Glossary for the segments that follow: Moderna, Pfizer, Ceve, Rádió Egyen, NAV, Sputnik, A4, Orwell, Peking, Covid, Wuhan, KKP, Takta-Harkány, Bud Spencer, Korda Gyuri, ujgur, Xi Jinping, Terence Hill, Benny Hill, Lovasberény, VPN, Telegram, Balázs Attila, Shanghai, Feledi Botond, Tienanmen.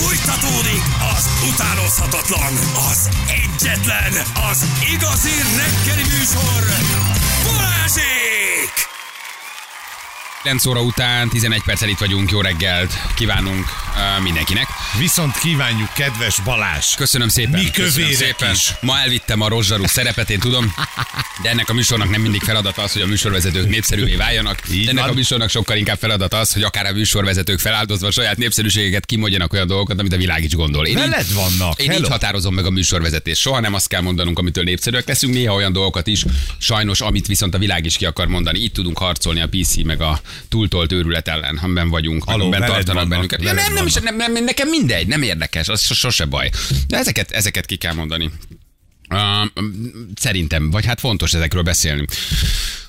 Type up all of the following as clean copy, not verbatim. Fújtatódik az utánozhatatlan, az egyetlen, az igazi reggeli műsor, Balázsék! 9 óra után 11 perccel itt vagyunk, jó reggelt kívánunk mindenkinek. Viszont kívánjuk, kedves Balázs! Köszönöm szépen! Mi kövérek szépen. Is! Ma elvittem a rozsarú szerepet, én tudom, de ennek a műsornak nem mindig feladata az, hogy a műsorvezetők népszerűvé váljanak. Ennek a műsornak sokkal inkább feladata az, hogy akár a műsorvezetők feláldozva a saját népszerűségeket kimondjanak olyan dolgokat, amit a világ is gondol. Veled vannak! Én így határozom meg a műsorvezetést. Soha nem azt kell mondanunk, amitől népszerűek leszünk, néha olyan dolgokat is, sajnos, amit viszont a világ is ki akar mondani. Itt tudunk harcolni a PC meg a túltolt őrület ellen, amiben vagyunk, amiben tartanak bennünket. Ja, nem, nekem mindegy, nem érdekes, az sose baj. De ezeket ki kell mondani. Szerintem, vagy hát fontos ezekről beszélni.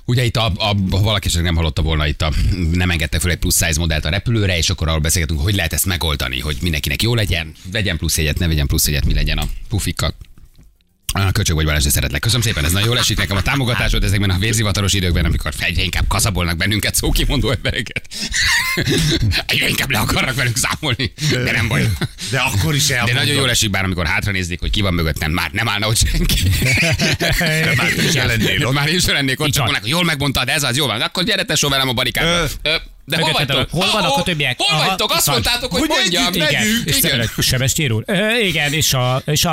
Ugye itt, ha valaki csak nem hallotta volna, itt nem engedtek föl egy plusz size modellt a repülőre, és akkor arról beszélgetünk, hogy lehet ezt megoldani, hogy mindenkinek jó legyen, vegyen plusz jegyet, ne vegyen plusz jegyet, mi legyen a pufikkal. Köcsög vagy Balázs, de szeretlek. Köszönöm szépen, ez nagyon jól esik nekem a támogatásod ezekben a vérzivataros időkben, amikor egyre inkább kaszabolnak bennünket, szókimondó embereket. Egyre inkább le akarnak velünk számolni, de nem baj. De akkor is elmondom. De nagyon jól esik, bár amikor hátranéznék, hogy ki van mögöttem, már nem állna ott senki. Már én sem lennék ott, csak mondják, jól megmondtad, ez az, jó van, akkor gyere te sovelem a barikádba. De hol vagytok? Hol vannak a többiek? Hol vagytok? Azt mondtátok, hogy mondjam, megyünk. Igen. Sebestjér úr. Igen, és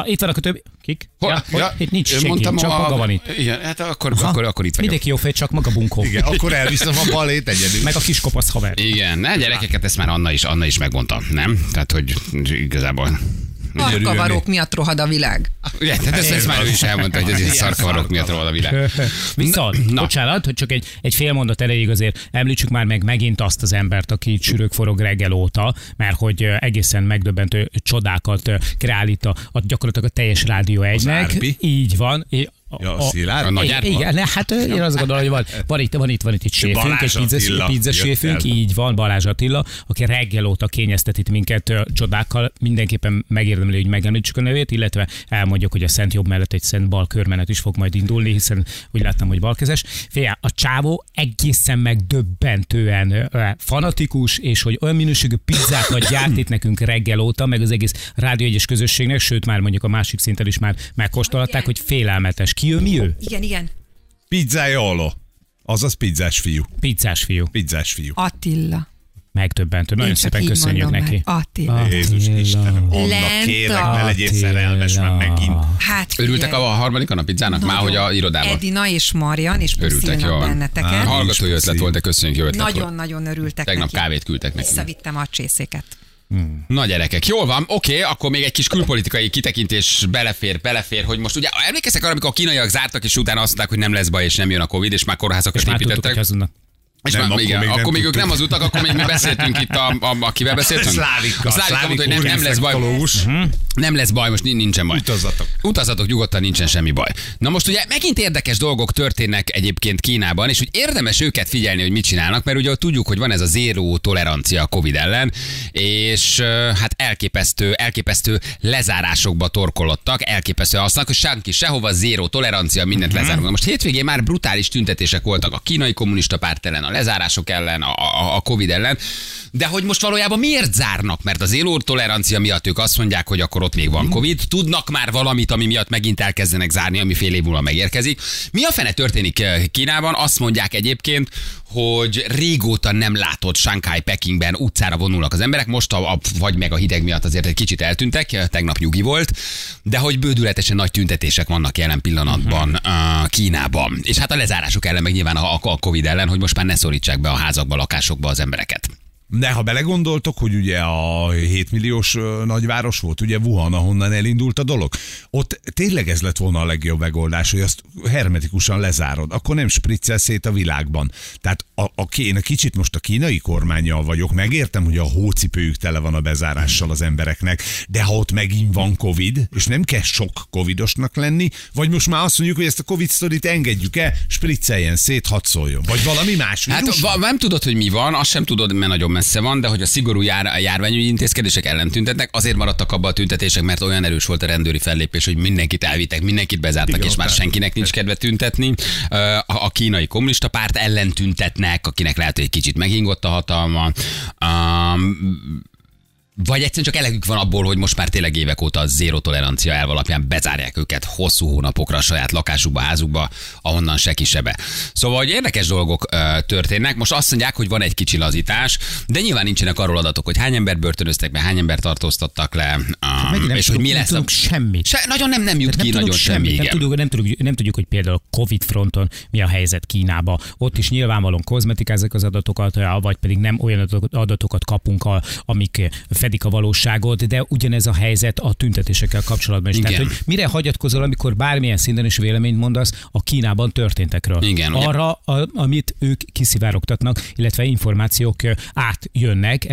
itt vannak a többiek. Kik? Ja, itt nincs senki, csak maga van itt. Igen, hát akkor itt vagyok. Mindenki jó fej, csak maga bunkó. Igen, akkor elviszem a balét egyedül. Meg a kis kopasz haver. Igen, ne gyerekeket, ezt már Anna is megmondta, nem? Tehát, hogy igazából... Szarkavarok miatt rohad a világ. Ja, tehát ezt már ő is elmondta, hogy ez szarkavarok miatt rohad a világ. Viszont, bocsánat, hogy csak egy fél mondat elejéig azért említsük már meg megint azt az embert, aki itt sűrök forog reggel óta, mert hogy egészen megdöbbentő csodákat kreál itt a gyakorlatilag a teljes Rádió 1-nek. Így van. Ja, a Nagy igen, hát én azt gondolom, hogy van itt séfünk, egy pizzaséfünk, így van, Balázs Attila, aki reggel óta kényeztet itt minket csodákkal, mindenképpen megérdemli, hogy megemlítsük a nevét, illetve elmondjuk, hogy a szent jobb mellett egy szent bal körmenet is fog majd indulni, hiszen úgy láttam, hogy balkezes. Féljá, a csávó egészen megdöbbentően fanatikus, és hogy olyan minőségű pizzákat gyárt itt nekünk reggel óta, meg az egész Rádió 1-es közösségnek, sőt már mondjuk a másik szinten is már megkóstolhatták, hogy félelmetes. Ki ő, mi ő? Igen. Pizzaiolo. Azaz pizzás fiú. Attila. Megdöbbentő. Nagyon szépen köszönjük neki. Attila. Jézus Istenem, Anna, kérlek, ne legyél szerelmes már megint. Hát, örültek a harmadik a pizzának? Már hogy a irodában. Edina és Marian, és puszilnak benneteket. Hallgatói ötlet volt, de köszönjük, jó ötlet volt. Nagyon-nagyon örültek neki. Tegnap kávét küldtek neki. Visszavittem a csészéket. Na gyerekek, jól van, oké, akkor még egy kis külpolitikai kitekintés belefér, hogy most ugye emlékeztek arra, amikor a kínaiak zártak, és utána azt mondták, hogy nem lesz baj, és nem jön a Covid, és már kórházakat építettek. És nem, már, igen, akkor még ők nem az utak, akkor még mi beszéltünk itt, akivel beszéltünk. Szlávikkal mondta, hogy nem lesz baj. Nem lesz baj, most nincsen baj. Utazzatok nyugodtan, nincsen semmi baj. Na most ugye megint érdekes dolgok történnek egyébként Kínában, és úgy érdemes őket figyelni, hogy mit csinálnak, mert ugye tudjuk, hogy van ez a zéró tolerancia a Covid ellen, és hát elképesztő lezárásokba torkolottak, elképesztő aztán, hogy senki sehova, zéró tolerancia, mindent lezárunk. Na most hétvégén már brutális tüntetések voltak a Kínai Kommunista Párt ellen, a lezárások ellen, a Covid ellen, de hogy most valójában miért zárnak? Mert az zéró tolerancia miatt ők azt mondják, hogy akkor ott még van Covid, tudnak már valamit, ami miatt megint elkezdenek zárni, ami fél év múlva megérkezik. Mi a fene történik Kínában? Azt mondják egyébként, hogy régóta nem látott Shanghai, Pekingben utcára vonulnak az emberek, most vagy meg a hideg miatt azért egy kicsit eltűntek, tegnap nyugi volt, de hogy bődületesen nagy tüntetések vannak jelen pillanatban Kínában. És hát a lezárások ellen, meg nyilván a Covid ellen, hogy most már ne szorítsák be a házakba, a lakásokba az embereket. De ha belegondoltok, hogy ugye a 7 milliós nagyváros volt, ugye Wuhan, ahonnan elindult a dolog, ott tényleg ez lett volna a legjobb megoldás, hogy azt hermetikusan lezárod, akkor nem spriccel szét a világban. Tehát én kicsit most a kínai kormánnyal vagyok, megértem, hogy a hócipőjük tele van a bezárással az embereknek, de ha ott megint van Covid, és nem kell sok covidosnak lenni, vagy most már azt mondjuk, hogy ezt a Covid sztorit engedjük el, spricceljen szét, hadd szóljon. Vagy valami más vírus? Hát nem tudod, hogy mi van, azt sem tudod, mert nagyon messze van, de hogy a szigorú járványügyi intézkedések ellen tüntetnek, azért maradtak abba a tüntetések, mert olyan erős volt a rendőri fellépés, hogy mindenkit elvittek, mindenkit bezártak, igen, és már senkinek nincs kedve tüntetni. A Kínai Kommunista Párt ellen tüntetnek, akinek lehet, hogy egy kicsit megingott a hatalma. Vagy egyszerűen csak elegük van abból, hogy most már tényleg évek óta a zéró tolerancia elv alapján bezárják őket hosszú hónapokra a saját lakásukba, házukba, ahonnan se kisebe. Szóval, hogy érdekes dolgok történnek. Most azt mondják, hogy van egy kicsi lazítás, de nyilván nincsenek arról adatok, hogy hány ember börtönöztek be, hány ember tartóztattak le, és hogy mi lesz. Nem tudunk semmit. Nagyon nem jut ki nagyon semmi. Nem tudjuk, hogy például a Covid fronton mi a helyzet Kínába. Ott is nyilvánvalóan kozmetikáznak az adatokat, vagy pedig nem olyan adatokat kapunk, amik fedik a valóságot, de ugyanez a helyzet a tüntetésekkel kapcsolatban is. Igen. Tehát, hogy mire hagyatkozol, amikor bármilyen szinten is véleményt mondasz a Kínában történtekről. Igen, arra, amit ők kiszivárogtatnak, illetve információk átjönnek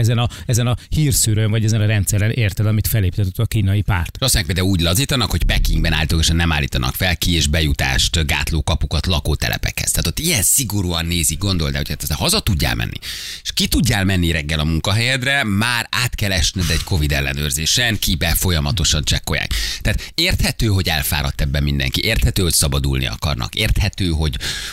ezen a hírszűrőn, vagy ezen a rendszeren, érted, amit felépített a kínai párt. Azt mondják, például úgy lazítanak, hogy Pekingben állítólagosan nem állítanak fel ki- és bejutást gátló kapukat lakótelepekhez. Tehát ott ilyen szigorúan nézik, gondold el, hogy hát haza tudjál menni. És ki tudjál menni reggel a munkahelyedre, már át kell esned egy Covid ellenőrzésen, kibe folyamatosan csekkolják. Tehát érthető, hogy elfáradt ebben mindenki, érthető, hogy szabadulni akarnak, érthető,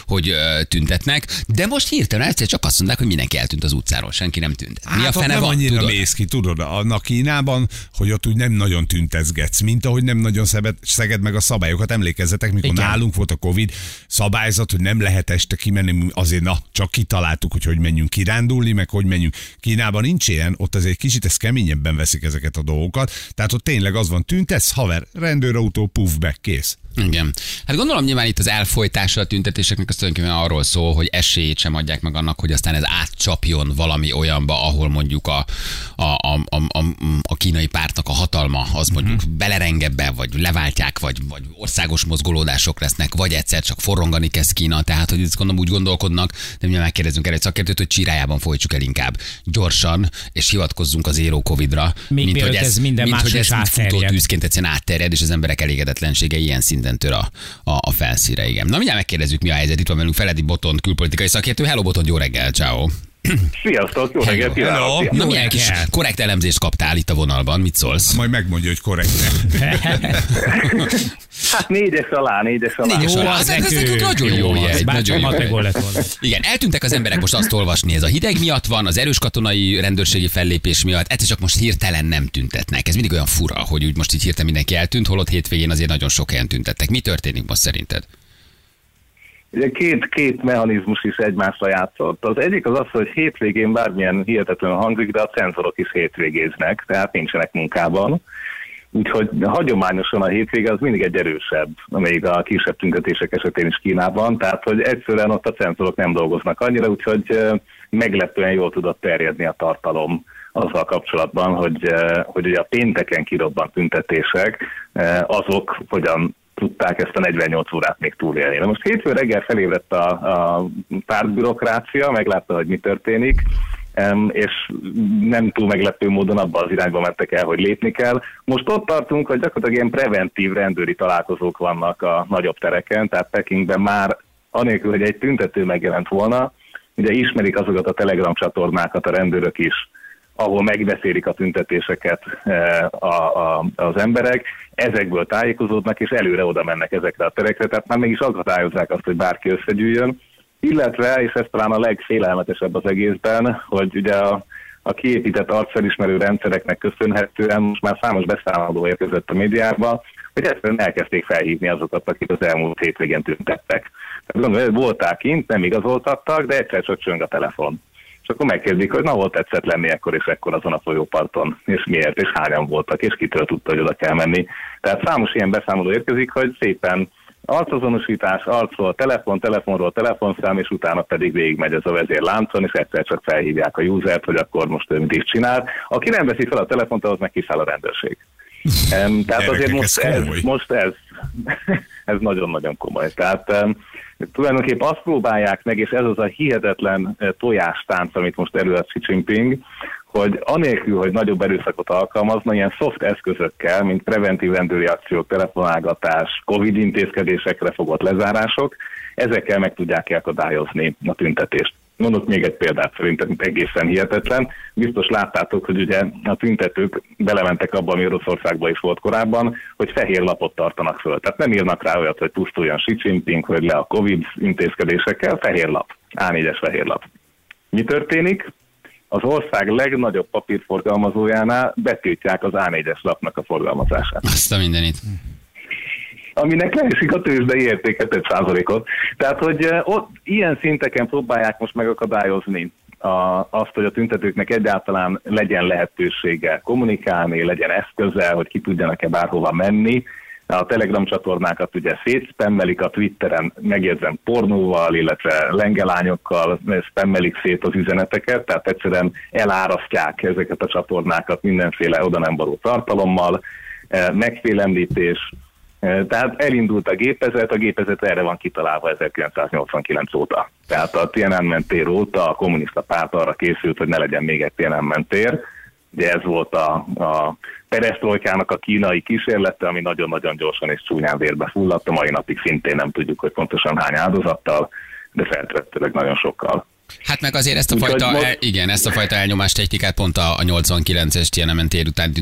hogy tüntetnek, de most hirtelen egyszer csak azt mondják, hogy mindenki eltűnt az utcáról, senki nem tűnt. Mi a fene van? Annyira mész ki, tudod, annak Kínában, hogy ott úgy nem nagyon tüntezgetsz, mint ahogy nem nagyon szeged meg a szabályokat. Emlékezzetek, mikor nálunk volt a Covid szabályzat, hogy nem lehet este kimenni, azért csak kitaláltuk, hogy menjünk kirándulni, meg hogy menjünk. Kínában nincs ilyen, ott azért kicsit ez keményebben veszik ezeket a dolgokat. Tehát ott tényleg az van, tüntesz, haver, rendőrautó, puff, back, kész. Igen. Hát gondolom nyilván itt az elfojtása a tüntetéseknek az tulajdonképpen arról szól, hogy esélyt sem adják meg annak, hogy aztán ez átcsapjon valami olyanba, ahol mondjuk a kínai pártnak a hatalma az mondjuk belereng ebbe, vagy leváltják, vagy országos mozgolódások lesznek, vagy egyszer csak forrongani kezd Kína, tehát hogy ezt gondolom úgy gondolkodnak, de mi megkérdezünk erre egy szakértőt, hogy csirájában folytsuk el inkább gyorsan, és hivatkozzunk az zéró Covidra, mint hogy ez minden más futótűzként egyszerűen átterjed, és az emberek elégedetlensége ilyen szint tör a felszíre, igen. Na, mindjárt megkérdezzük, mi a helyzet. Itt van velünk Feledi Botond külpolitikai szakértő. Hello, Botond, jó reggel, ciao. Sziasztok, jó reggelt kívánok! Na, milyen kis korrekt elemzést kaptál itt a vonalban, mit szólsz? Majd megmondja, hogy korrekt. Hát négyes alá. Négyes alá, ez nagyon jó jegy. Igen, eltűntek az emberek, most azt olvasni, ez a hideg miatt van, az erős katonai rendőrségi fellépés miatt, egyszer csak most hirtelen nem tüntetnek. Ez mindig olyan fura, hogy úgy most így hirtelen mindenki eltűnt, holott hétvégén azért nagyon sok helyen tüntettek. Mi történik most szerinted? Ugye két mechanizmus is egymásra játszott. Az egyik az az, hogy hétvégén bármilyen hihetetlen hangzik, de a cenzorok is hétvégéznek, tehát nincsenek munkában. Úgyhogy hagyományosan a hétvége az mindig egy erősebb, még a kisebb tüntetések esetén is Kínában, tehát hogy egyszerűen ott a cenzorok nem dolgoznak annyira, úgyhogy meglepően jól tudott terjedni a tartalom azzal kapcsolatban, hogy ugye a pénteken kirobbant tüntetések, azok hogyan tudták ezt a 48 órát még túlélni. De most hétfő reggel felébredt a pártbürokrácia, meglátta, hogy mi történik, és nem túl meglepő módon abba az irányba mentek el, hogy lépni kell. Most ott tartunk, hogy gyakorlatilag ilyen preventív rendőri találkozók vannak a nagyobb tereken, tehát Pekingben már anélkül, hogy egy tüntető megjelent volna, ugye ismerik azokat a Telegram csatornákat a rendőrök is, ahol megbeszélik a tüntetéseket az emberek, ezekből tájékozódnak, és előre oda mennek ezekre a terekre, tehát már mégis akadályozzák azt, hogy bárki összegyűjjön. Illetve, és ez talán a legfélelmetesebb az egészben, hogy ugye a kiépített arcfelismerő rendszereknek köszönhetően most már számos beszámoló érkezett a médiába, hogy egyszerűen elkezdték felhívni azokat, akik az elmúlt hétvégén tüntettek. Tehát gondolom, voltál kint, nem igazoltattak, de egyszer csak csöng a telefon. És akkor megkérdik, hogy na, hol tetszett lenni ekkor és ekkor azon a folyóparton, és miért, és hányan voltak, és kitől tudta, hogy oda kell menni. Tehát számos ilyen beszámoló érkezik, hogy szépen arcazonosítás, arcról, telefonról, telefonszám, és utána pedig végigmegy ez a vezérláncon, és egyszer csak felhívják a usert, hogy akkor most ő mit is csinál. Aki nem veszi fel a telefont, ahhoz meg kiszáll a rendőrség. Tehát azért ez nagyon-nagyon komoly. Tehát tulajdonképp azt próbálják meg, és ez az a hihetetlen tojástánc, amit most előad Xi Jinping, hogy anélkül, hogy nagyobb erőszakot alkalmazna, ilyen soft eszközökkel, mint preventív rendőri akciók, telefonálgatás, Covid intézkedésekre fogott lezárások, ezekkel meg tudják elakadályozni a tüntetést. Mondok még egy példát, szerintem egészen hihetetlen. Biztos láttátok, hogy ugye a tüntetők belementek abba, ami Oroszországban is volt korábban, hogy fehér lapot tartanak föl. Tehát nem írnak rá olyat, hogy pusztuljon Xi Jinping, hogy le a Covid intézkedésekkel, fehér lap. A4-es fehér lap. Mi történik? az ország legnagyobb papírforgalmazójánál betiltják az A4-es lapnak a forgalmazását. Azt a mindenit. Aminek leesik a tőzsdei értéke 5%-ot. Tehát, hogy ott ilyen szinteken próbálják most megakadályozni azt, hogy a tüntetőknek egyáltalán legyen lehetősége kommunikálni, legyen eszköze, hogy ki tudjanak-e bárhova menni. A Telegram csatornákat ugye szétspammelik, a Twitteren megjegyzem pornóval, illetve lengelányokkal spammelik szét az üzeneteket, tehát egyszerűen elárasztják ezeket a csatornákat mindenféle oda nem való tartalommal, megfélemlítés. Tehát elindult a gépezet erre van kitalálva 1989 óta. Tehát a Tienanmen tér óta a kommunista párt arra készült, hogy ne legyen még egy Tienanmen tér. Ugye ez volt a perestrojkának a kínai kísérlete, ami nagyon-nagyon gyorsan és csúnyán vérbe fulladt. A mai napig szintén nem tudjuk, hogy pontosan hány áldozattal, de feltehetőleg nagyon sokkal. Hát meg azért ezt a fajta elnyomástechnikát pont a 89-es Tienanmen tér után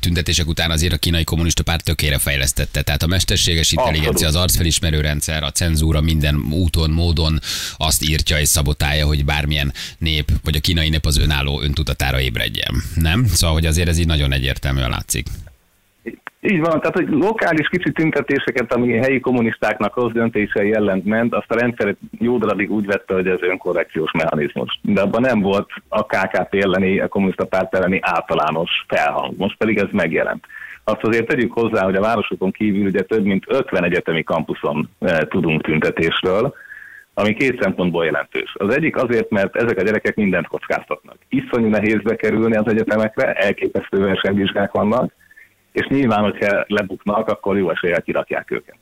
tüntetések után azért a kínai kommunista párt tökére fejlesztette. Tehát a mesterséges intelligencia, az arcfelismerő rendszer, a cenzúra minden úton, módon azt írtja és szabotálja, hogy bármilyen nép, vagy a kínai nép az önálló öntudatára ébredjen. Nem? Szóval, hogy azért ez így nagyon egyértelműen látszik. Így van, tehát hogy lokális kicsi tüntetéseket, ami helyi kommunistáknak rossz döntései ellen ment, azt a rendszer jó darabig úgy vette, hogy ez önkorrekciós mechanizmus. De abban nem volt a KKP elleni, a kommunista párt elleni általános felhang. Most pedig ez megjelent. Azt azért tegyük hozzá, hogy a városokon kívül ugye több mint 50 egyetemi kampuszon tudunk tüntetésről, ami két szempontból jelentős. Az egyik azért, mert ezek a gyerekek mindent kockáztatnak. Iszonyú nehéz bekerülni az egyetemekre, elképesztő versenyvizsgák vannak, és nyilván, hogyha lebuknak, akkor jó eséllyel kirakják őket.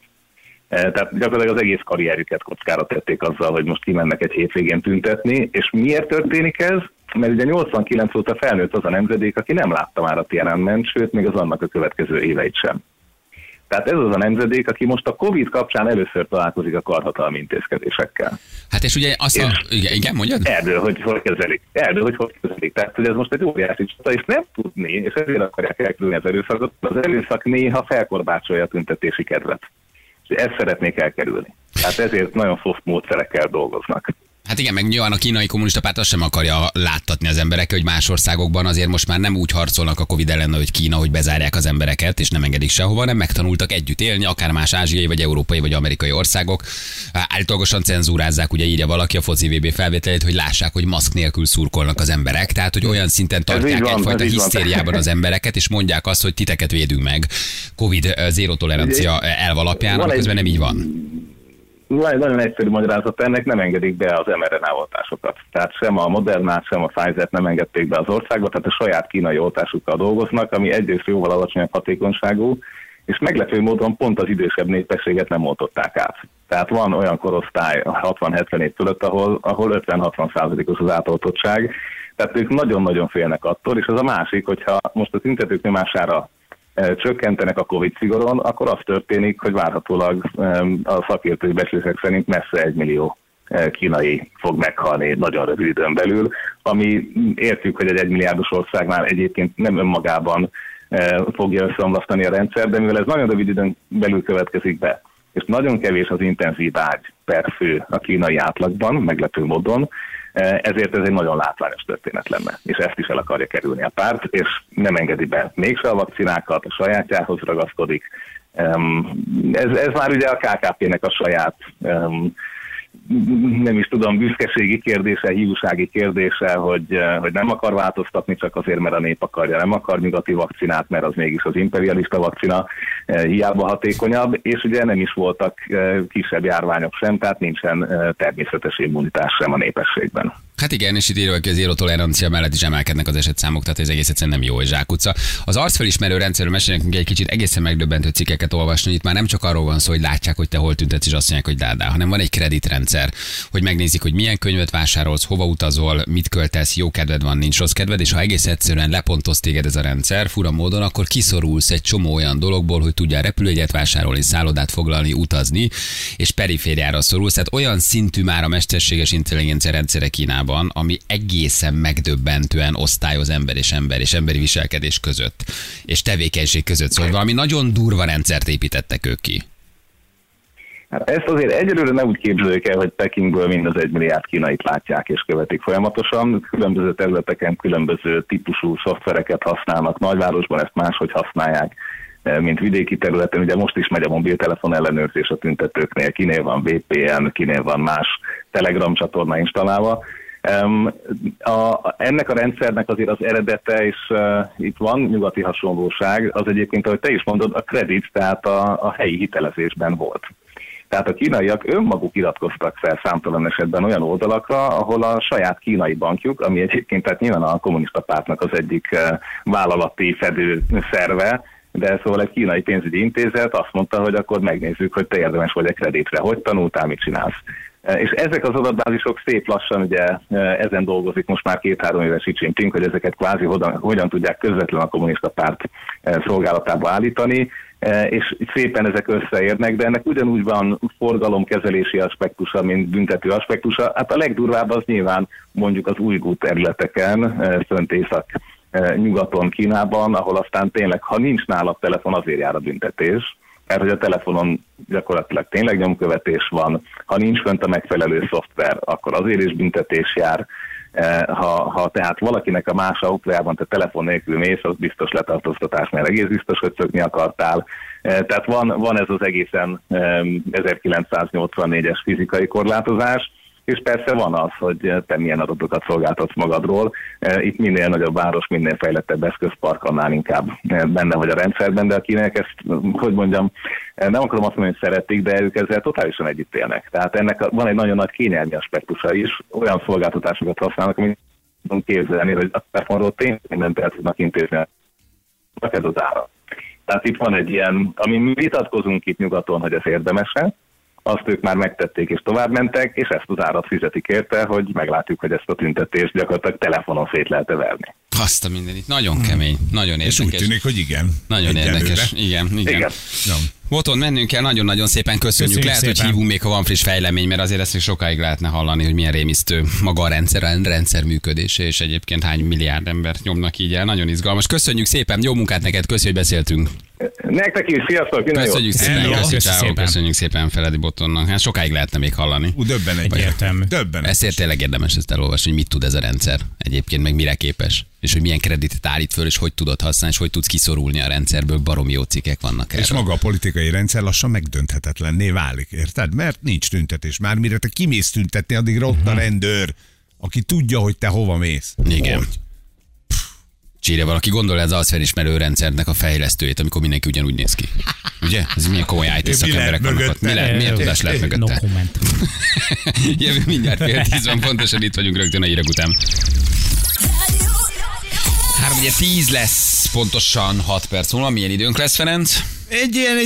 Tehát gyakorlatilag az egész karrierjüket kockára tették azzal, hogy most kimennek egy hétvégén tüntetni, és miért történik ez? Mert ugye 89 óta felnőtt az a nemzedék, aki nem látta már a Tienanmen, sőt, még az annak a következő éveit sem. Tehát ez az a nemzedék, aki most a Covid kapcsán először találkozik a karhatalmi intézkedésekkel. Hát és ugye azt igen, mondjad? Erről, hogy kezelik. Tehát ugye ez most egy óriási csata, és nem tudni, és ezért akarják elkerülni az erőszakot, az erőszak néha felkorbácsolja a tüntetési kedvet. És ezt szeretnék elkerülni. Tehát ezért nagyon soft módszerekkel dolgoznak. Hát igen, meg nyilván a kínai kommunista párt azt sem akarja láttatni az emberekkel, hogy más országokban azért most már nem úgy harcolnak a Covid ellen, hogy Kína, hogy bezárják az embereket, és nem engedik sehova, nem megtanultak együtt élni, akár más ázsiai, vagy európai, vagy amerikai országok. Általánosan cenzúrázzák, ugye írja valaki a foci VB felvételét, hogy lássák, hogy maszk nélkül szurkolnak az emberek. Tehát, hogy olyan szinten tartják egyfajta hisztériában az embereket, és mondják azt, hogy titeket védünk meg Covid zéró tolerancia elv alapján, miközben nem így van. Nagyon egyszerű magyarázat, ennek nem engedik be az mRNA oltásokat. Tehát sem a Modernát, sem a Pfizert nem engedték be az országba, tehát a saját kínai oltásukkal dolgoznak, ami egyrészt jóval alacsonyabb hatékonyságú, és meglepő módon pont az idősebb népességet nem oltották át. Tehát van olyan korosztály 60-70 év fölött, ahol 50-60%-os az átoltottság, tehát ők nagyon-nagyon félnek attól, és az a másik, hogyha most a tüntetők nyomására csökkentenek a Covid szigoron, akkor az történik, hogy várhatólag a szakértői becslések szerint messze 1 millió kínai fog meghalni nagyon rövid időn belül, ami értjük, hogy egy 1 milliárdos országnál egyébként nem önmagában fogja összeomlasztani a rendszer, de mivel ez nagyon rövid időn belül következik be, és nagyon kevés az intenzív ágy per fő a kínai átlagban, meglepő módon, ezért ez egy nagyon látványos történet lenne, és ezt is el akarja kerülni a párt, és nem engedi be mégse a vakcinákat, a sajátjához ragaszkodik. Ez már ugye a KKP-nek a saját, nem is tudom, büszkeségi kérdése, hívúsági kérdése, hogy nem akar változtatni csak azért, mert a nép akarja, nem akar nyugati vakcinát, mert az mégis az imperialista vakcina, hiába hatékonyabb, és ugye nem is voltak kisebb járványok sem, tehát nincsen természetes immunitás sem a népességben. Hát igen, és itt írja, hogy az zéró tolerancia mellett is emelkednek az esetszámok, tehát ez egész egyszerűen nem jó, és zsákutca. Az arcfelismerő rendszerről mesélnek egy kicsit egészen megdöbbentő cikkeket olvasni, itt már nem csak arról van szó, hogy látják, hogy te hol tüntetsz, és azt mondják, hogy dádá, hanem van egy kreditrendszer, hogy megnézik, hogy milyen könyvet vásárolsz, hova utazol, mit költesz, jó kedved van, nincs rossz kedved, és ha egész egyszerűen lepontoz téged ez a rendszer, fura módon, akkor kiszorulsz egy csomó olyan dologból, hogy tudjál repülőjegyet vásárolni, szállodát foglalni, utazni, és perifériára szorulsz. Tehát olyan szintű már a mesterséges intelligencia rendszere Kínában, ami egészen megdöbbentően osztályoz ember és ember és emberi viselkedés között, és tevékenység között, szóval valami nagyon durva rendszert építettek ők ki. Hát ezt azért egyelőre ne úgy képzeljük el, hogy Pekingből mind az 1 milliárd kínait látják és követik folyamatosan. Különböző területeken különböző típusú szoftvereket használnak, nagyvárosban ezt máshogy használják, mint vidéki területen. Ugye most is megy a mobiltelefon ellenőrzés a tüntetőknél, kinél van VPN, kinél van más Telegram csatorna installálva. Ennek a rendszernek azért az eredete, és itt van nyugati hasonlóság, az egyébként, ahogy te is mondod, a kredit, tehát a helyi hitelezésben volt. Tehát a kínaiak önmaguk iratkoztak fel számtalan esetben olyan oldalakra, ahol a saját kínai bankjuk, ami egyébként tehát nyilván a kommunista pártnak az egyik vállalati fedőszerve, de szóval egy kínai pénzügyi intézet azt mondta, hogy akkor megnézzük, hogy te érdemes vagy a kreditre, hogy tanultál, mit csinálsz. És ezek az adatbázisok szép lassan, ugye ezen dolgozik most már 2-3 éves Xi Jinping, hogy ezeket kvázi hogyan tudják közvetlen a kommunista párt szolgálatába állítani, és szépen ezek összeérnek, de ennek ugyanúgy van forgalomkezelési aspektusa, mint büntető aspektusa. Hát a legdurvább az nyilván mondjuk az ujgur területeken, fönt észak-nyugaton Kínában, ahol aztán tényleg, ha nincs nálad telefon, azért jár a büntetés. Mert hogy a telefonon gyakorlatilag tényleg nyomkövetés van, ha nincs fönt a megfelelő szoftver, akkor azért is büntetés jár. Ha tehát valakinek a más autójában te telefon nélkül mész, az biztos letartóztatás, mert egész biztos, hogy szökni akartál. Tehát van ez az egészen 1984-es fizikai korlátozás, és persze van az, hogy te milyen adatokat szolgáltatsz magadról. Itt minél nagyobb város, minél fejlettebb eszközpark, annál inkább benne vagy a rendszerben, de akinek ezt, hogy mondjam, nem akarom azt mondani, hogy szeretik, de ők ezzel totálisan együtt élnek. Tehát ennek van egy nagyon nagy kényelmi aspektusa is, olyan szolgáltatásokat használnak, amit tudunk képzelni, hogy a telefonról tényleg mindent el tudnak intézni. Ez az ára. Tehát itt van egy ilyen, amin mi vitatkozunk itt nyugaton, hogy ez érdemes-e, azt ők már megtették és továbbmentek, és ezt az árat fizetik érte, hogy meglátjuk, hogy ezt a tüntetést gyakorlatilag telefonon szét lehet-e verni. Azt a mindenit. Nagyon kemény, nagyon érdekes. És úgy tűnik, hogy igen. Nagyon érdekes. Igen. Botond, mennünk kell, nagyon-nagyon szépen köszönjük. Lehet, szépen. Hogy hívunk még, ha van friss fejlemény, mert azért ezt is sokáig lehetne hallani, hogy milyen rémisztő maga a rendszer működése, és egyébként hány milliárd embert nyomnak így el. Nagyon izgalmas. Köszönjük szépen, jó munkát neked, köszönjük, hogy beszéltünk. Nektek is, sziasztok! Köszönjük szépen, köszönjük szépen Feledi Botondnak. Hát sokáig lehetne még hallani. Döbben egyértelmű. Ezért tényleg érdemes ezt elolvasni, hogy mit tud ez a rendszer egyébként, meg mire képes, és hogy milyen kreditet állít föl, és hogy tudod használni, és hogy tudsz kiszorulni a rendszerből, baromi jó cikkek vannak erről. És maga a politikai rendszer lassan megdönthetetlenné válik, érted? Mert nincs tüntetés. Már mire te kimész tüntetni, addigra ott a rendőr, aki tudja, hogy te hova mész. Igen. Hogy? Csire, valaki gondolja az alszelismerő rendszernek a fejlesztőjét, amikor mindenki ugyanúgy néz ki. Ugye? Ez milyen komoly IT szakemberek vannak ott. Milyen tudás lehet mögötte? No comment. Jövő mindjárt 9:10, pontosan itt vagyunk rögtön a hírek után. 3:10 lesz, pontosan 6 perc múlva. Milyen időnk lesz, Ferenc? Egy ilyen...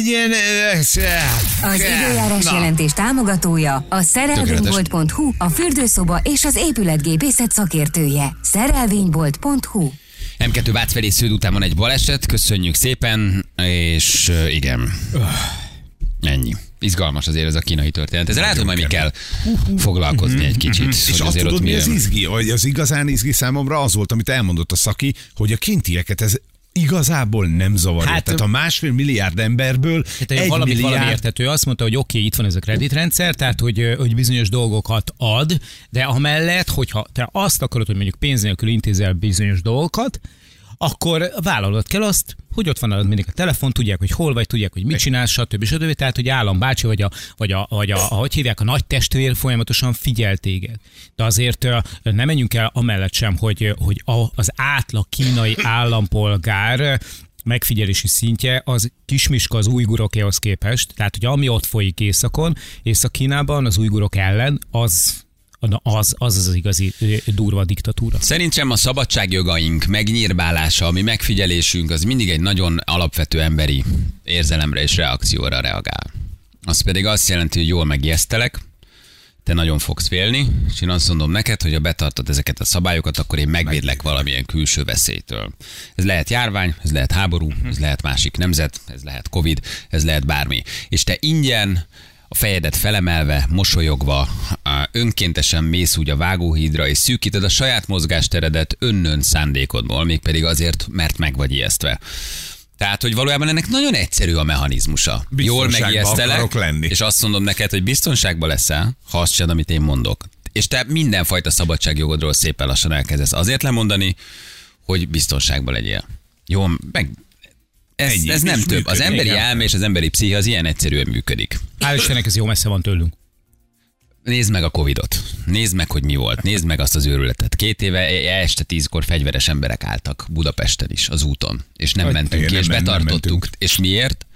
Az időjárás jelentés támogatója a szerelvénybolt.hu, a fürdőszoba és az épületgépészet szakértője. Szerelvénybolt.hu. M2 Vác felé sződ után van egy baleset, köszönjük szépen, és igen, ennyi. Izgalmas azért ez a kínai történet. Ezzel látom, hogy mi kell foglalkozni egy kicsit. És azt tudod, mi az izgi? Az igazán izgi számomra az volt, amit elmondott a szaki, hogy a kintieket ez igazából nem zavarja. Hát, tehát a 1,5 milliárd emberből hát, valami értető azt mondta, hogy oké, itt van ez a kreditrendszer, tehát hogy bizonyos dolgokat ad, de amellett, hogyha te azt akarod, hogy mondjuk pénz nélkül intézel bizonyos dolgokat, akkor vállalod kell azt, hogy ott van alatt mindig a telefon, tudják, hogy hol vagy, tudják, hogy mit csinálsz, stb. Tehát, hogy állambácsi vagy ahogy hívják, a nagy testvér folyamatosan figyel téged. De azért ne menjünk el amellett sem, hogy az átlag kínai állampolgár megfigyelési szintje az kismiska az ujgurokéhoz képest. Tehát, hogy ami ott folyik északon, Észak-Kínában az ujgurok ellen, az igazi durva diktatúra. Szerintem a szabadságjogaink megnyírbálása, a mi megfigyelésünk, az mindig egy nagyon alapvető emberi érzelemre és reakcióra reagál. Az pedig azt jelenti, hogy jól megijesztelek, te nagyon fogsz félni, és én azt mondom neked, hogy ha betartod ezeket a szabályokat, akkor én megvédlek valamilyen külső veszélytől. Ez lehet járvány, ez lehet háború, ez lehet másik nemzet, ez lehet Covid, ez lehet bármi. És te ingyen, a fejedet felemelve, mosolyogva, önkéntesen mész úgy a vágóhídra, és szűkíted a saját mozgásteredet önnön szándékodból, mégpedig azért, mert meg vagy ijesztve. Tehát, hogy valójában ennek nagyon egyszerű a mechanizmusa. Jól megijesztelek, és azt mondom neked, hogy biztonságban leszel, ha azt csinál, amit én mondok. És te mindenfajta szabadságjogodról szépen lassan elkezdesz azért lemondani, hogy biztonságban legyél. Jó, meg... Ez nem több. Működik. Az emberi elme és az emberi pszichia az ilyen egyszerűen működik. Hál' Istennek, ez jó messze van tőlünk. Nézd meg a Covidot. Nézd meg, hogy mi volt. Nézd meg azt az őrületet. 2 éve este 10-kor fegyveres emberek álltak Budapesten is az úton. És nem mentünk ki, és betartottuk. És miért?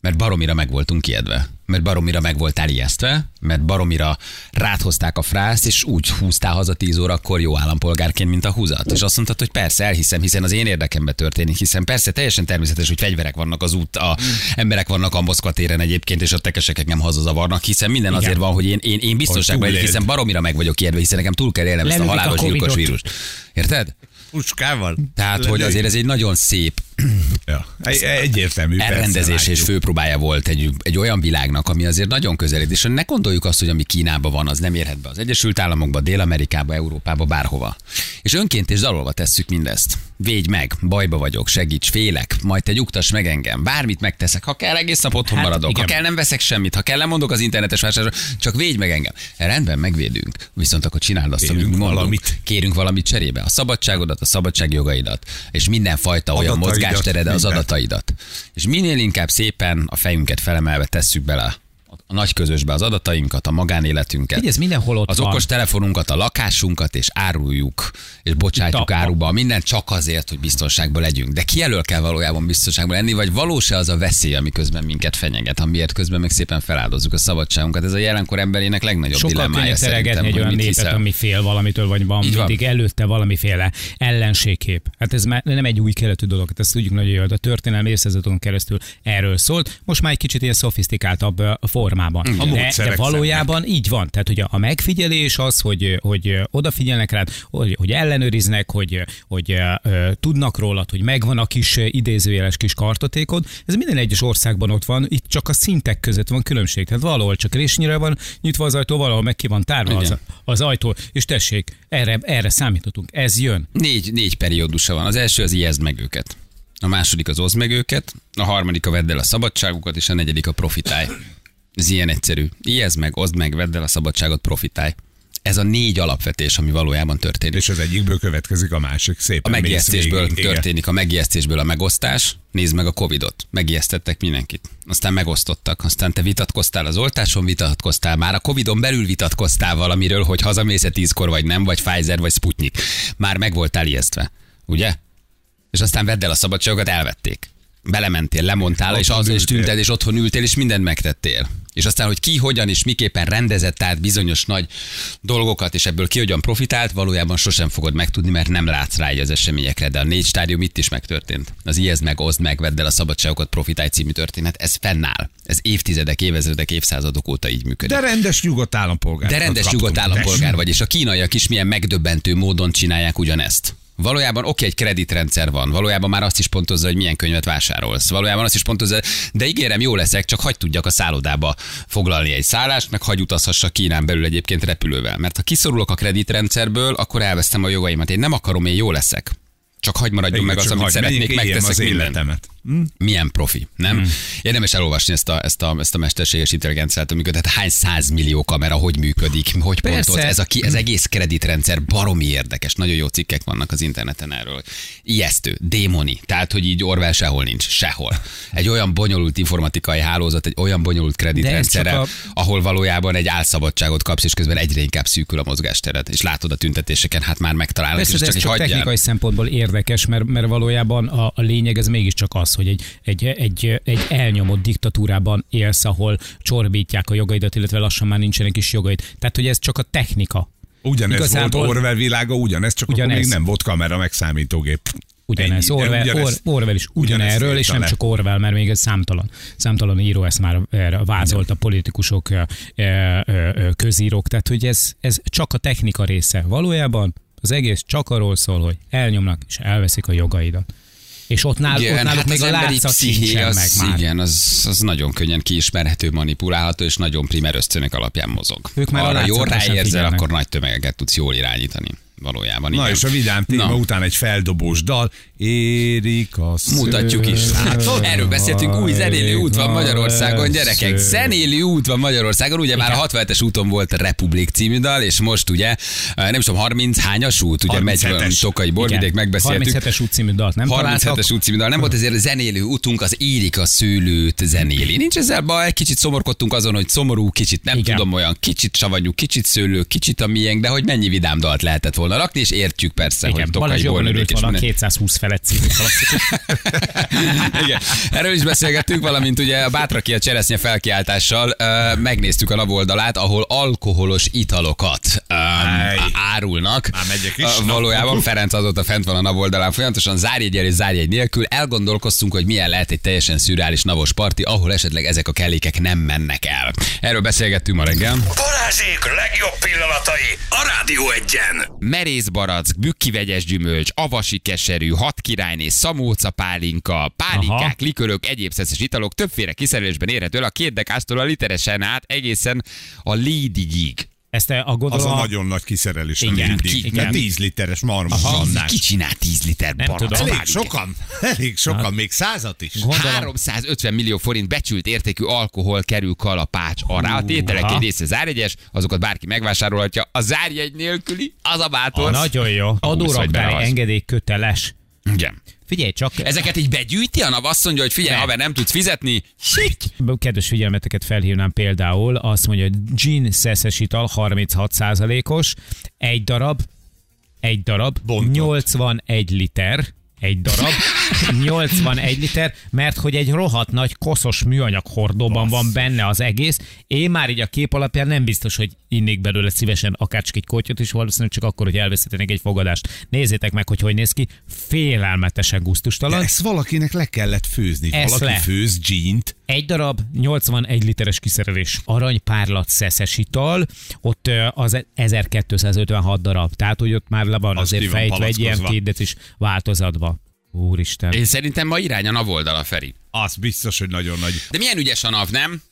Mert baromira meg voltunk kiedve. Mert baromira meg voltál ijesztve. Mert baromira ráthozták a frászt, és úgy húztál haza 10 órakor jó állampolgárként, mint a húzat. És azt mondtad, hogy persze, elhiszem, hiszen az én érdekemben történik. Hiszen persze, teljesen természetes, hogy fegyverek vannak az út, a emberek vannak a Moszkva téren egyébként, és a tekesekek nem hazazavarnak, hiszen minden igen. Azért van, hogy én biztonságban vagyok, hiszen baromira meg vagyok ijedve, hiszen nekem túl kell élnem ezt a halálos gyilkos vírust. Érted? Puskával. Tehát, hogy azért ez egy nagyon szép ja. Egyértelmű elrendezés és főpróbája volt egy olyan világnak, ami azért nagyon közelít. És ne gondoljuk azt, hogy ami Kínában van, az nem érhet be az Egyesült Államokba, Dél-Amerikába, Európába, bárhova. És önként és dalolva tesszük mindezt. Védj meg, bajba vagyok, segíts, félek, majd te nyugtass meg engem. Bármit megteszek, ha kell, egész nap otthon maradok. Igen. Ha kell, nem veszek semmit, ha kell, lemondok az internetes vásárlásra, csak védj meg engem. Rendben, megvédünk. Viszont akkor csináld azt, amit mondunk. Kérünk valamit cserébe. A szabadságodat, a szabadságjogaidat, és mindenfajta olyan mozgás. Tered az adataidat. És minél inkább szépen a fejünket felemelve tesszük bele a nagy közösbe az adatainkat, a magánéletünket. Így ez mindenhol ott az okos telefonunkat, a lakásunkat, és áruljuk, és bocsátjuk áruba. Minden csak azért, hogy biztonságban legyünk. De ki elől kell valójában biztonságban lenni, vagy valós-e az a veszély, ami közben minket fenyeget, amiért közben meg szépen feláldozzuk a szabadságunkat. Ez a jelenkor emberének legnagyobb dilemmája szerintem. Sokkal könnyű teregetni egy olyan népet, ami fél valamitől, vagy van mindig előtte valamiféle ellenségkép. Hát ez már nem egy új keletű dolog, hát ezt tudjuk nagyon jól, de a történelmi évszázadokon keresztül erről szólt. Most már egy kicsit ilyen szofisztikáltabb forma. De valójában így van. Tehát, hogy a megfigyelés az, hogy odafigyelnek rád, hogy ellenőriznek, hogy tudnak rólad, hogy megvan a kis idézőjeles kis kartotékod. Ez minden egyes országban ott van, itt csak a szintek között van különbség. Tehát valahol csak résnyire van nyitva az ajtó, valahol meg ki van tárva az ajtó. És tessék, erre számítottunk. Ez jön. Négy periódusa van. Az első az ijeszd meg őket. A második az oszd meg őket. A harmadik a vedd el a szabadságukat, és a negyedik a profitálj. Ez ilyen egyszerű. Ijeszd meg, oszd meg, vedd el a szabadságot, profitálj. Ez a 4 alapvetés, ami valójában történik. És az egyikből következik a másik. Szépen a megijesztésből történik, a megijesztésből a megosztás. Nézd meg a Covidot. Megijesztettek mindenkit. Aztán megosztottak. Aztán te vitatkoztál az oltáson, vitatkoztál már. A Covidon belül vitatkoztál valamiről, hogy hazamész 10-kor vagy nem, vagy Pfizer, vagy Sputnik. Már meg voltál ijesztve. Ugye? És aztán vedd el a szabadságot, elvették. Belementél, lemondtál, és azon is tünted, és otthon ültél, és mindent megtettél. És aztán, hogy ki, hogyan és miképpen rendezett át bizonyos nagy dolgokat, és ebből ki hogyan profitált, valójában sosem fogod megtudni, mert nem látsz rá az eseményekre. De a 4 stádium itt is megtörtént. Az ijeszd meg, oszd meg, vedd el a szabadságokat, profitálj című történet, ez fennáll. Ez évtizedek, évezredek, évszázadok óta így működik. De rendes nyugodt állampolgár. Vagy, és a kínaiak is milyen megdöbbentő módon csinálják ugyanezt. Valójában oké, egy kreditrendszer van, valójában már azt is pontozza, hogy milyen könyvet vásárolsz, valójában azt is pontozza, de ígérem, jó leszek, csak hagy tudjak a szállodába foglalni egy szállást, meg hagy utazhassak Kínán belül egyébként repülővel. Mert ha kiszorulok a kreditrendszerből, akkor elvesztem a jogaimat. Én nem akarom, én jó leszek. Csak hagy maradjon meg az, amit szeretnék, megteszek az életemet. Milyen profi, nem? Érdemes elolvasni ezt a mesterséges intelligenciát, amikor tehát hány 100 millió kamera, hogy működik, hogy pontoz. Ez egész kreditrendszer baromi érdekes. Nagyon jó cikkek vannak az interneten erről. Ijesztő, démoni. Tehát, hogy így Orwell sehol nincs, sehol. Egy olyan bonyolult informatikai hálózat, egy olyan bonyolult kreditrendszerrel, ahol valójában egy álszabadságot kapsz, és közben egyre inkább szűkül a mozgástered. És látod a tüntetéseken, hát már megtalálnak. És csak technikai szempontból érdekes, mert valójában a lényeg ez mégiscsak az, hogy egy elnyomott diktatúrában élsz, ahol csorbítják a jogaidat, illetve lassan már nincsenek is jogaid. Tehát, hogy ez csak a technika. Ugyanez igazából volt Orwell világa, ugyanez, csak ugyanez. Akkor még nem volt kamera, meg számítógép. Ugyanez. Orwell is ugyanerről, és nem csak Orwell, mert még egy számtalan író ezt már vázolt, a politikusok, közírók. Tehát, hogy ez csak a technika része. Valójában az egész csak arról szól, hogy elnyomnak és elveszik a jogaidat. És ott náluk még a látszat sincsen meg már. Igen, az nagyon könnyen kiismerhető, manipulálható, és nagyon primer ösztönök alapján mozog. Ők már arra jól ráérzel, akkor nagy tömegeket tudsz jól irányítani. valójában. Igen. Na és a vidám téma után egy feldobós dal. Érik a szőr. Mutatjuk is. Látod? Erről beszéltünk, új zenélő út van Magyarországon, gyerekek. Zenélő út van Magyarországon. Ugye már a 67-es úton volt a Republik című dal, és most ugye, nem is tudom, 30-hányas út, ugye megy Tokajból, vidék, megbeszéltük. 37-es út című dalt, nem? 37-es út című dal, nem volt, ezért zenélő útunk az Érik a szőlőt zenéli. Nincs ezzel baj, kicsit szomorkodtunk azon, hogy szomorú, kicsit nem tudom olyan, kicsit savanyú, kicsit szőlő, kicsit a miénk, de hogy mennyi vidám dalt lehetett volna rakni, és értjük persze, igen, hogy Tokajból örült volna 220 felett című klasszikus. Igen, erről is beszélgettünk, valamint ugye a Bátraki a cseresznye felkiáltással megnéztük a NAV oldalát, ahol alkoholos italokat árulnak. Valójában Ferenc azóta fent van a NAV oldalán folyamatosan, zárjegyel és zárjegy nélkül. Elgondolkoztunk, hogy milyen lehet egy teljesen szürreális navos parti, ahol esetleg ezek a kellékek nem mennek el. Erről beszélgettünk ma reggel. Balázsék legjobb pillanatai a Rádió Egyen. Merészbarack, bükkivegyes gyümölcs, avasi keserű, hat királyné, szamóca pálinka, pálinkák, aha, likörök, egyéb szeszes italok többféle kiszerelésben érhető el a $2 a literesen át egészen a lédigig. Ezt a gondolom... Az a nagyon nagy kiszerelés. Igen. Igen. 10 literes marmorannál. Ki csinál 10 liter barack? Elég sokan, ha. Még százat is. Gondolom. 350 millió forint becsült értékű alkohol kerül kalapács arra. A tételek egy része zárjegyes, azokat bárki megvásárolhatja. A zárjegy nélküli az a bátor. Nagyon jó. Adóraktári engedély köteles. Igen. Figyelj csak. Ezeket így begyűjti a NAV, azt mondja, hogy figyelj, haver, nem tudsz fizetni. Kedves figyelmeteket felhívnám például, azt mondja, hogy gin szeszes ital 36%-os, egy darab, bontot. 81 liter, egy darab, 81 liter, mert hogy egy rohadt nagy koszos műanyag hordóban van benne az egész. Én már így a kép alapján nem biztos, hogy innék belőle szívesen akárcsak egy kortyot is, valószínűleg csak akkor, hogy elveszítenék egy fogadást. Nézzétek meg, hogy néz ki, félelmetesen gusztustalan. Ezt valakinek le kellett főzni, főz gint. Egy darab, 81 literes kiszerelés. Aranypárlat szeszes ital, ott az 1256 darab, tehát hogy ott már le van azért fejtve egy ilyen kérdés változatba. Úristen. Én szerintem ma irány a NAV oldala, Feri. Az biztos, hogy nagyon nagy. De milyen ügyes a NAV, nem?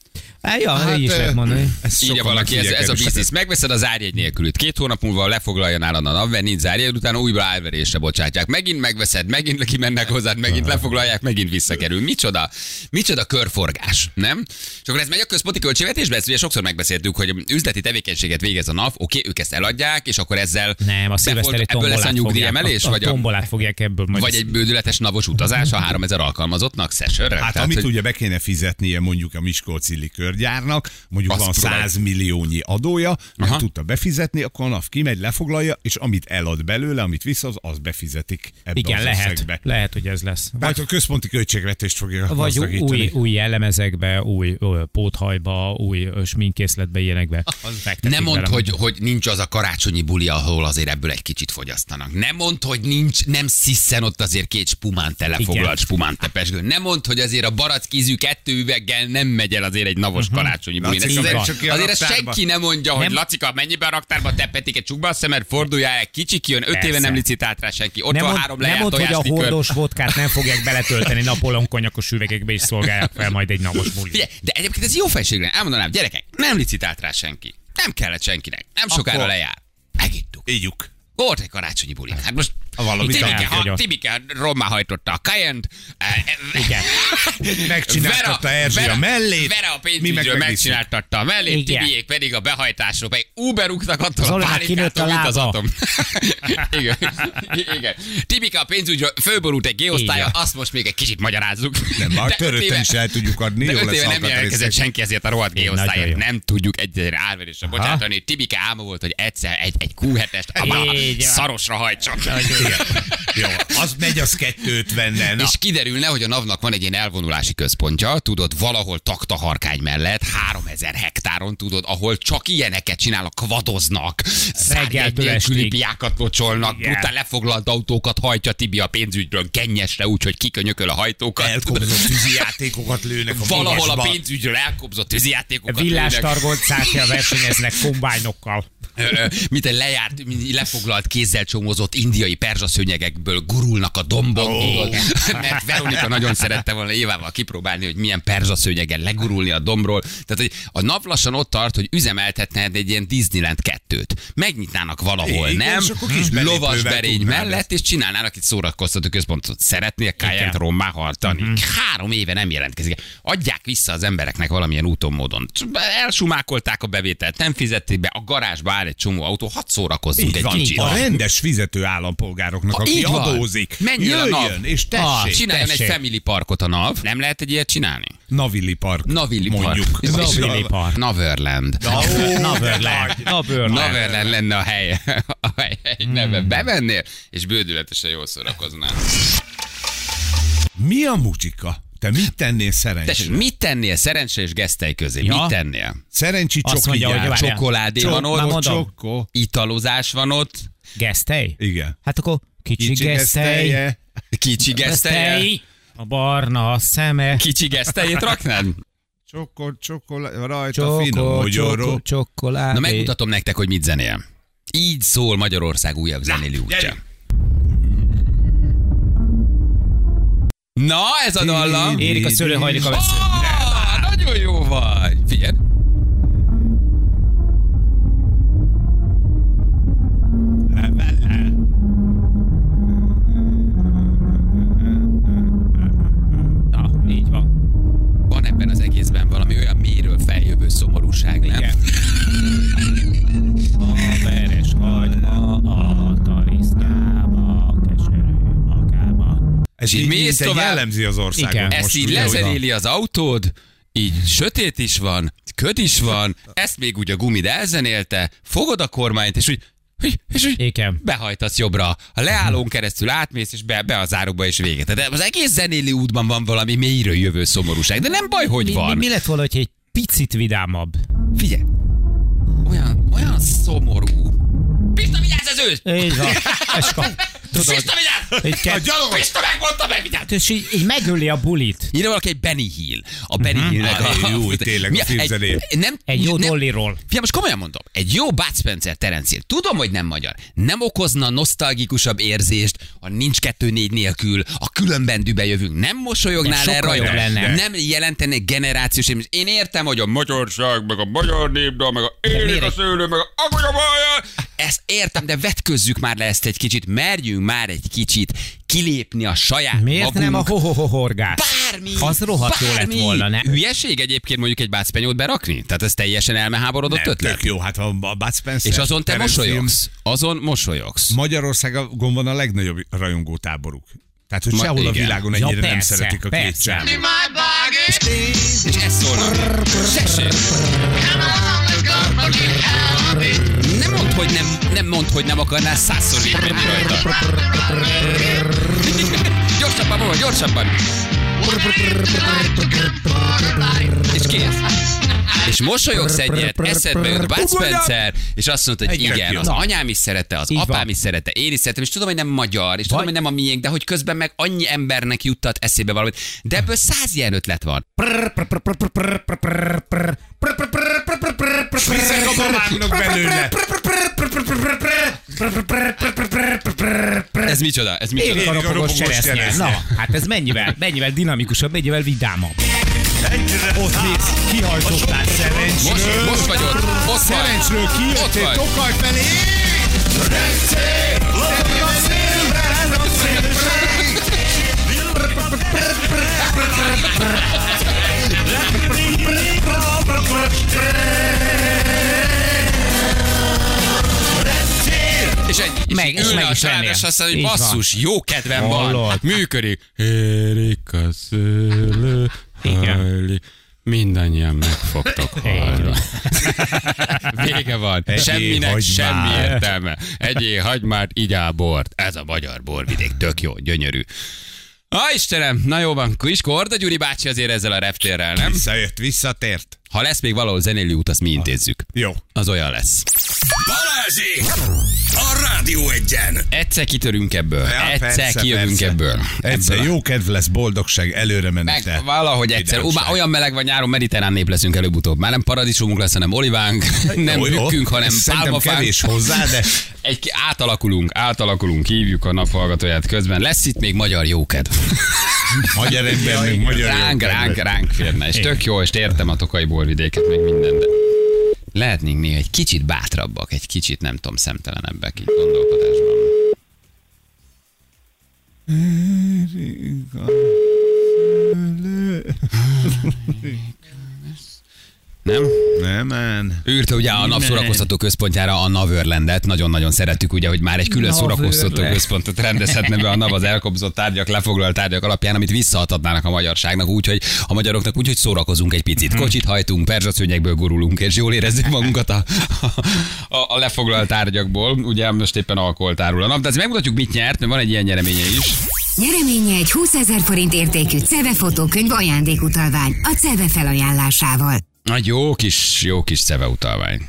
Így is lehet mondani. Így valaki, ez a biznisz. Megveszed az árjegy nélkülüt. 2 hónap múlva lefoglalja nálad a NAV, mert nincs árjegy, utána újra árverésre bocsátják. Megint megveszed, megint kimennek hozzád, megint lefoglalják, megint visszakerül. Micsoda körforgás, nem? És akkor ez megy a központi költségvetésbe, ezt ugye sokszor megbeszéltük, hogy üzleti tevékenységet végez a NAV, oké, ők ezt eladják, és akkor ezzel nem, a szilveszteri tombolát fogják ebből. Vagy egy bődületes navos utazás a 3000 alkalmazottnak sessionre. Hát amit ugye be kéne fizetnie mondjuk a miskolci likőrgyárnak, mondjuk azt van 100 milliónyi adója, nem tudta befizetni, akkor a NAV kimegy, lefoglalja, és amit elad belőle, amit visszahoz, az befizetik ebbe. Igen, az lehet, hogy ez lesz. Vagy a központi költségvetést fogja gazdagítani. Vagy új jellemezekbe, új póthajba, új sminkkészletbe, ilyenekbe. Nem mondd, hogy nincs az a karácsonyi buli, ahol azért ebből egy kicsit fogyasztanak. Nem mondd, hogy nincs, nem sziszen ott azért 2 spumante lefoglalt spumante pesgő. Nem mondd, hogy azért a barackízű 2 üveggel nem megy el azért egy navos karácsonyi bulin. Azért ezt senki nem mondja, hogy Lacika, mennyiben a raktárba, te Petike, csukba a szemed, forduljál el, kicsi kijön, 5 éve nem licitált rá senki, ott van 3 lejár tojáslikör. Nem mondd, hogy a hordós vodkát nem fogják beletölteni Napóleon konyakos üvegekbe, és szolgálják fel majd egy navos bulin. De egyébként ez jó fejségre, elmondanám, gyerekek, nem licitált rá senki, nem kellett senkinek, nem sokára lejár. Megittuk. Ígyuk. Volt egy karácsonyi buli. Hát most Tibike rommá hajtotta a Cayenne-t. Megcsináltatta Erzsi a mellét. Vera a pénzügyről megcsináltatta a mellét. Tibiék pedig a behajtásról. Uberúgtak attól a pálinkától, mint az atom. Igen. Tibike a pénzügyről fölborult egy G-osztálya, azt most még egy kicsit magyarázzuk. Nem, már törötten is el tudjuk adni. De 5 éve nem jelentkezett senki ezért a rohadt G-osztályért. Nem tudjuk egyre árverésre bocsátani. Tibike álma volt, hogy egyszer egy Q7-est szarosra hajtsak. Jó, az megy az 250-nel. És kiderülne, hogy a NAV-nak van egy ilyen elvonulási központja, tudod, valahol Takta-Harkány mellett, 3000 hektáron, tudod, ahol csak ilyeneket csinálnak, kvadoznak, szárnyegynélküli piákat locsolnak, utána lefoglalt autókat hajtja Tibi a pénzügyről kennyesre, úgyhogy kikönyököl a hajtókat. Elkobzott tűzijátékokat lőnek a magasba. Valahol a pénzügyről elkobzott tűzijátékokat lőnek. Villástargoncákja versenyeznek kombájnokkal. Mint egy lejárt, lefoglalt, kézzel csomózott indiai perzsaszőnyegekből gurulnak a dombok, mert Veronika nagyon szerette volna navlával kipróbálni, hogy milyen perzsaszőnyegen legurulni a dombról. Tehát, hogy a NAV lassan ott tart, hogy üzemeltetnéd egy ilyen Disneyland 2-t. Megnyitnának valahol, nem? Lovasberény mellett, és csinálnának itt szórakoztató központot. Szeretnél Kájent rommá haltani? 3 éve nem jelentkezik. Adják vissza az embereknek valamilyen úton, módon. Elsumákolták a bevételt, nem fizették be, a garázsba áll egy csomó autó, hadd szórakozzunk egy kicsit. A rendes fizető állampolgároknak, aki adózik, menjél a NAV, és tessék. Csináljon egy family parkot a NAV. Nem lehet egy ilyet csinálni? Navili park. Navili mondjuk. Park. Neverland. Neverland lenne a hely. Egy neve. Bevennél, és bődületesen jól szórakoznál. Mi a muzsika? Te mit tennél szerencsére? Te mit tennél szerencsére és gesztely közé? Ja. Mit tennél? Szerencsi csokigyár, csokoládé van ott, italozás van ott. Gesztely? Igen. Hát akkor kicsi gesztely. Kicsi gesztely. A barna a szeme. Kicsi gesztelyét raknád? Rajta finom mogyoró. Csokoládé. Na megmutatom nektek, hogy mit zenél. Így szól Magyarország újabb zenéli útja. Na, ez a dallam. Érik a szőlő, hajlik a vesző. Oh, nagyon jó vagy. Figyelj. Na, így van. Van ebben az egészben valami olyan mélyről feljövő szomorúság, nem? Igen. A veres hagyma a tariszkába keserű. Ez így mész tovább, jellemzi az országot. Ezt így lezenéli az autód, így sötét is van, köd is van, ezt még úgy a gumid elzenélte, fogod a kormányt, és úgy behajtasz jobbra. A leállón keresztül átmész, és be a zárokba, és véget. De az egész zenéli útban van valami mélyről jövő szomorúság, de nem baj, hogy van. Mi lett volna, hogy egy picit vidámabb? Figyelj! Olyan szomorú. Pista, vigyázz az őt! Így van. Pista, vigyázz! Pista, megmondta meg, vigyázz! És így megöli a bulit. Nyilván valaki egy Benny Hill. A Benny Hillnek a... Jó, tényleg a filmzenét. Egy jó dolliról. Figyelj, most komolyan mondom. Egy jó Bud Spencer, Terence Hill. Tudom, hogy nem magyar. Nem okozna nosztalgikusabb érzést, ha nincs 2-4 nélkül, a különbendűbe jövünk. Nem mosolyognál el rajong. Nem jelentene generációs. Én értem, hogy a magyarság, meg a magyar népdal, meg a élik a szőlő, meg a ezt értem, de vetközzük már le ezt egy kicsit, merjünk már egy kicsit kilépni a saját miért magunk. Nem a ho-ho-ho-horgás? Bármi! Az rohadt jó lett volna, ne? Hülyeség egyébként mondjuk egy Bud Spencer-t berakni? Tehát ez teljesen elmeháborodott ötlet? Tök jó, hát a Bud Spencer... És azon te mosolyogsz. Azon mosolyogsz. Magyarországon van a legnagyobb rajongó táboruk. Tehát, hogy sehol a világon ennyire persze, nem szeretik a két csámot. És ez szólnak. Nem mondd, hogy nem akarnál 100-szor végülni rajta. Gyorsabban, maga, gyorsabban. És kész. És mosolyogsz egyet, eszedbe jött Bud Spencer, és azt mondod, hogy igen, az anyám is szerette, az apám is szerette, én is szeretem, és tudom, hogy nem magyar, és tudom, hogy nem a miénk, de hogy közben meg annyi embernek juttat eszébe valamit. De ebből 100 ilyen ötlet van. Viszek a babámnak belőle. Ez micsoda? Ez micsoda? Érik a ropogós cseresznye. Na, hát ez mennyivel dinamikusabb, mennyivel vidámabb. Ott néz, kihajtottál Szerencsről. Most vagy ott Szerencsről kijöttél Tokaj felé. És ennyi. És ülne a sárga, és azt mondja, hogy basszus, jó kedvem van. Működik. Érik a szőlő. Igen. Mindannyian meg fogtok halni. Vége van. Semminek semmi értelme. Egyél hagymát, igyál bort. Ez a magyar borvidék. Tök jó, gyönyörű. Á, Istenem, na jó van. Korda Gyuri bácsi azért ezzel a reptérrel, nem? Visszatért. Ha lesz még valahol zenéli út, azt mi intézzük. Jó. Az olyan lesz. Balázsék! A Rádió Egyen! Egyszer kitörünk ebből. Ja, egyszer kijövünk ebből. Egyszer jó kedv lesz, boldogság, előre menetel. Meg valahogy egyszer. Olyan meleg van nyáron, mediterrán nép leszünk előbb-utóbb. Már nem paradicsomunk lesz, hanem olivánk, nem bükkünk, hanem pálmafánk. Szerintem kevés hozzá, de... Átalakulunk, hívjuk a naphallgatóját közben. Lesz itt még magyar jókedv. Magyar ember, még magyar ránk férne. És tök jó, és értem a Tokaji borvidéket, meg minden, de... Lehetnénk még egy kicsit bátrabbak, egy kicsit, nem tudom, szemtelenebbek így gondolkodásban. Nem? Nem. Űrte ugye a napszórakoztató központjára a NAV-örlendet. Nagyon-nagyon szerettük ugye, hogy már egy külön szórakoztató központot rendezhetne be a NAV az elkobzott tárgyak, lefoglalt tárgyak alapján, amit visszaadhatnának a magyarságnak, úgyhogy a magyaroknak úgy, hogy szórakozunk egy picit. Kocsit hajtunk, perzsaszőnyegből gurulunk, és jól érezzük magunkat a lefoglalt tárgyakból. Ugye most éppen alkoholt árul a NAV, de azért megmutatjuk, mit nyert, mert van egy ilyen nyereménye is. Nyereménye egy 20 000 forint értékű Ceve fotókönyv ajándékutalvány a Ceve felajánlásával. Egy jó kis Ceve utalvány.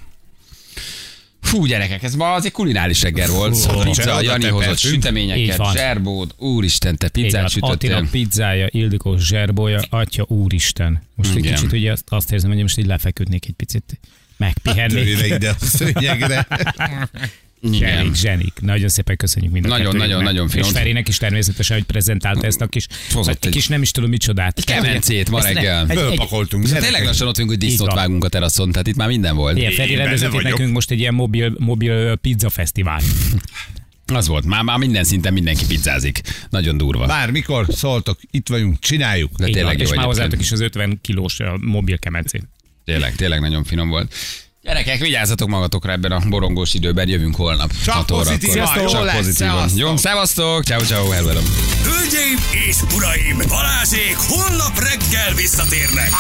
Fú, gyerekek, ez ma az egy kulinális reggel volt. Pizza, Jani hozott süteményeket, zserbód, úristen, te pizzát sütöttél. Attila pizzája, Ildikó zserbója, atya úristen. Most egy kicsit ugye azt érzem, hogy most így lefeküdnék egy picit, megpihennék. Törőre ide a szőnyegre. Zsenik. Nagyon szépen köszönjük mindenkinek. Nagyon finom. És Ferének is természetesen, hogy prezentálta ezt a kis nem is tudom micsodát. Kemencét ma reggel. Fölpakoltunk. Tényleg lassan ott vagyunk, hogy disznót vágunk a teraszon, tehát itt már minden volt. Igen, Feri rendezett nekünk most egy ilyen mobil pizza fesztivál. Az volt. Már minden szinten mindenki pizzázik. Nagyon durva. Bármikor szóltok, itt vagyunk, csináljuk. De tényleg, és már hozzátok is az 50 kilós mobil kemencét. Tényleg nagyon finom volt. Gyerekek, vigyázzatok magatokra ebben a borongós időben, jövünk holnap. Csak pozitívan, csak pozitívan. Jó, szevasztok, ciao, hello. Hölgyeim és uraim, Balázsék holnap reggel visszatérnek.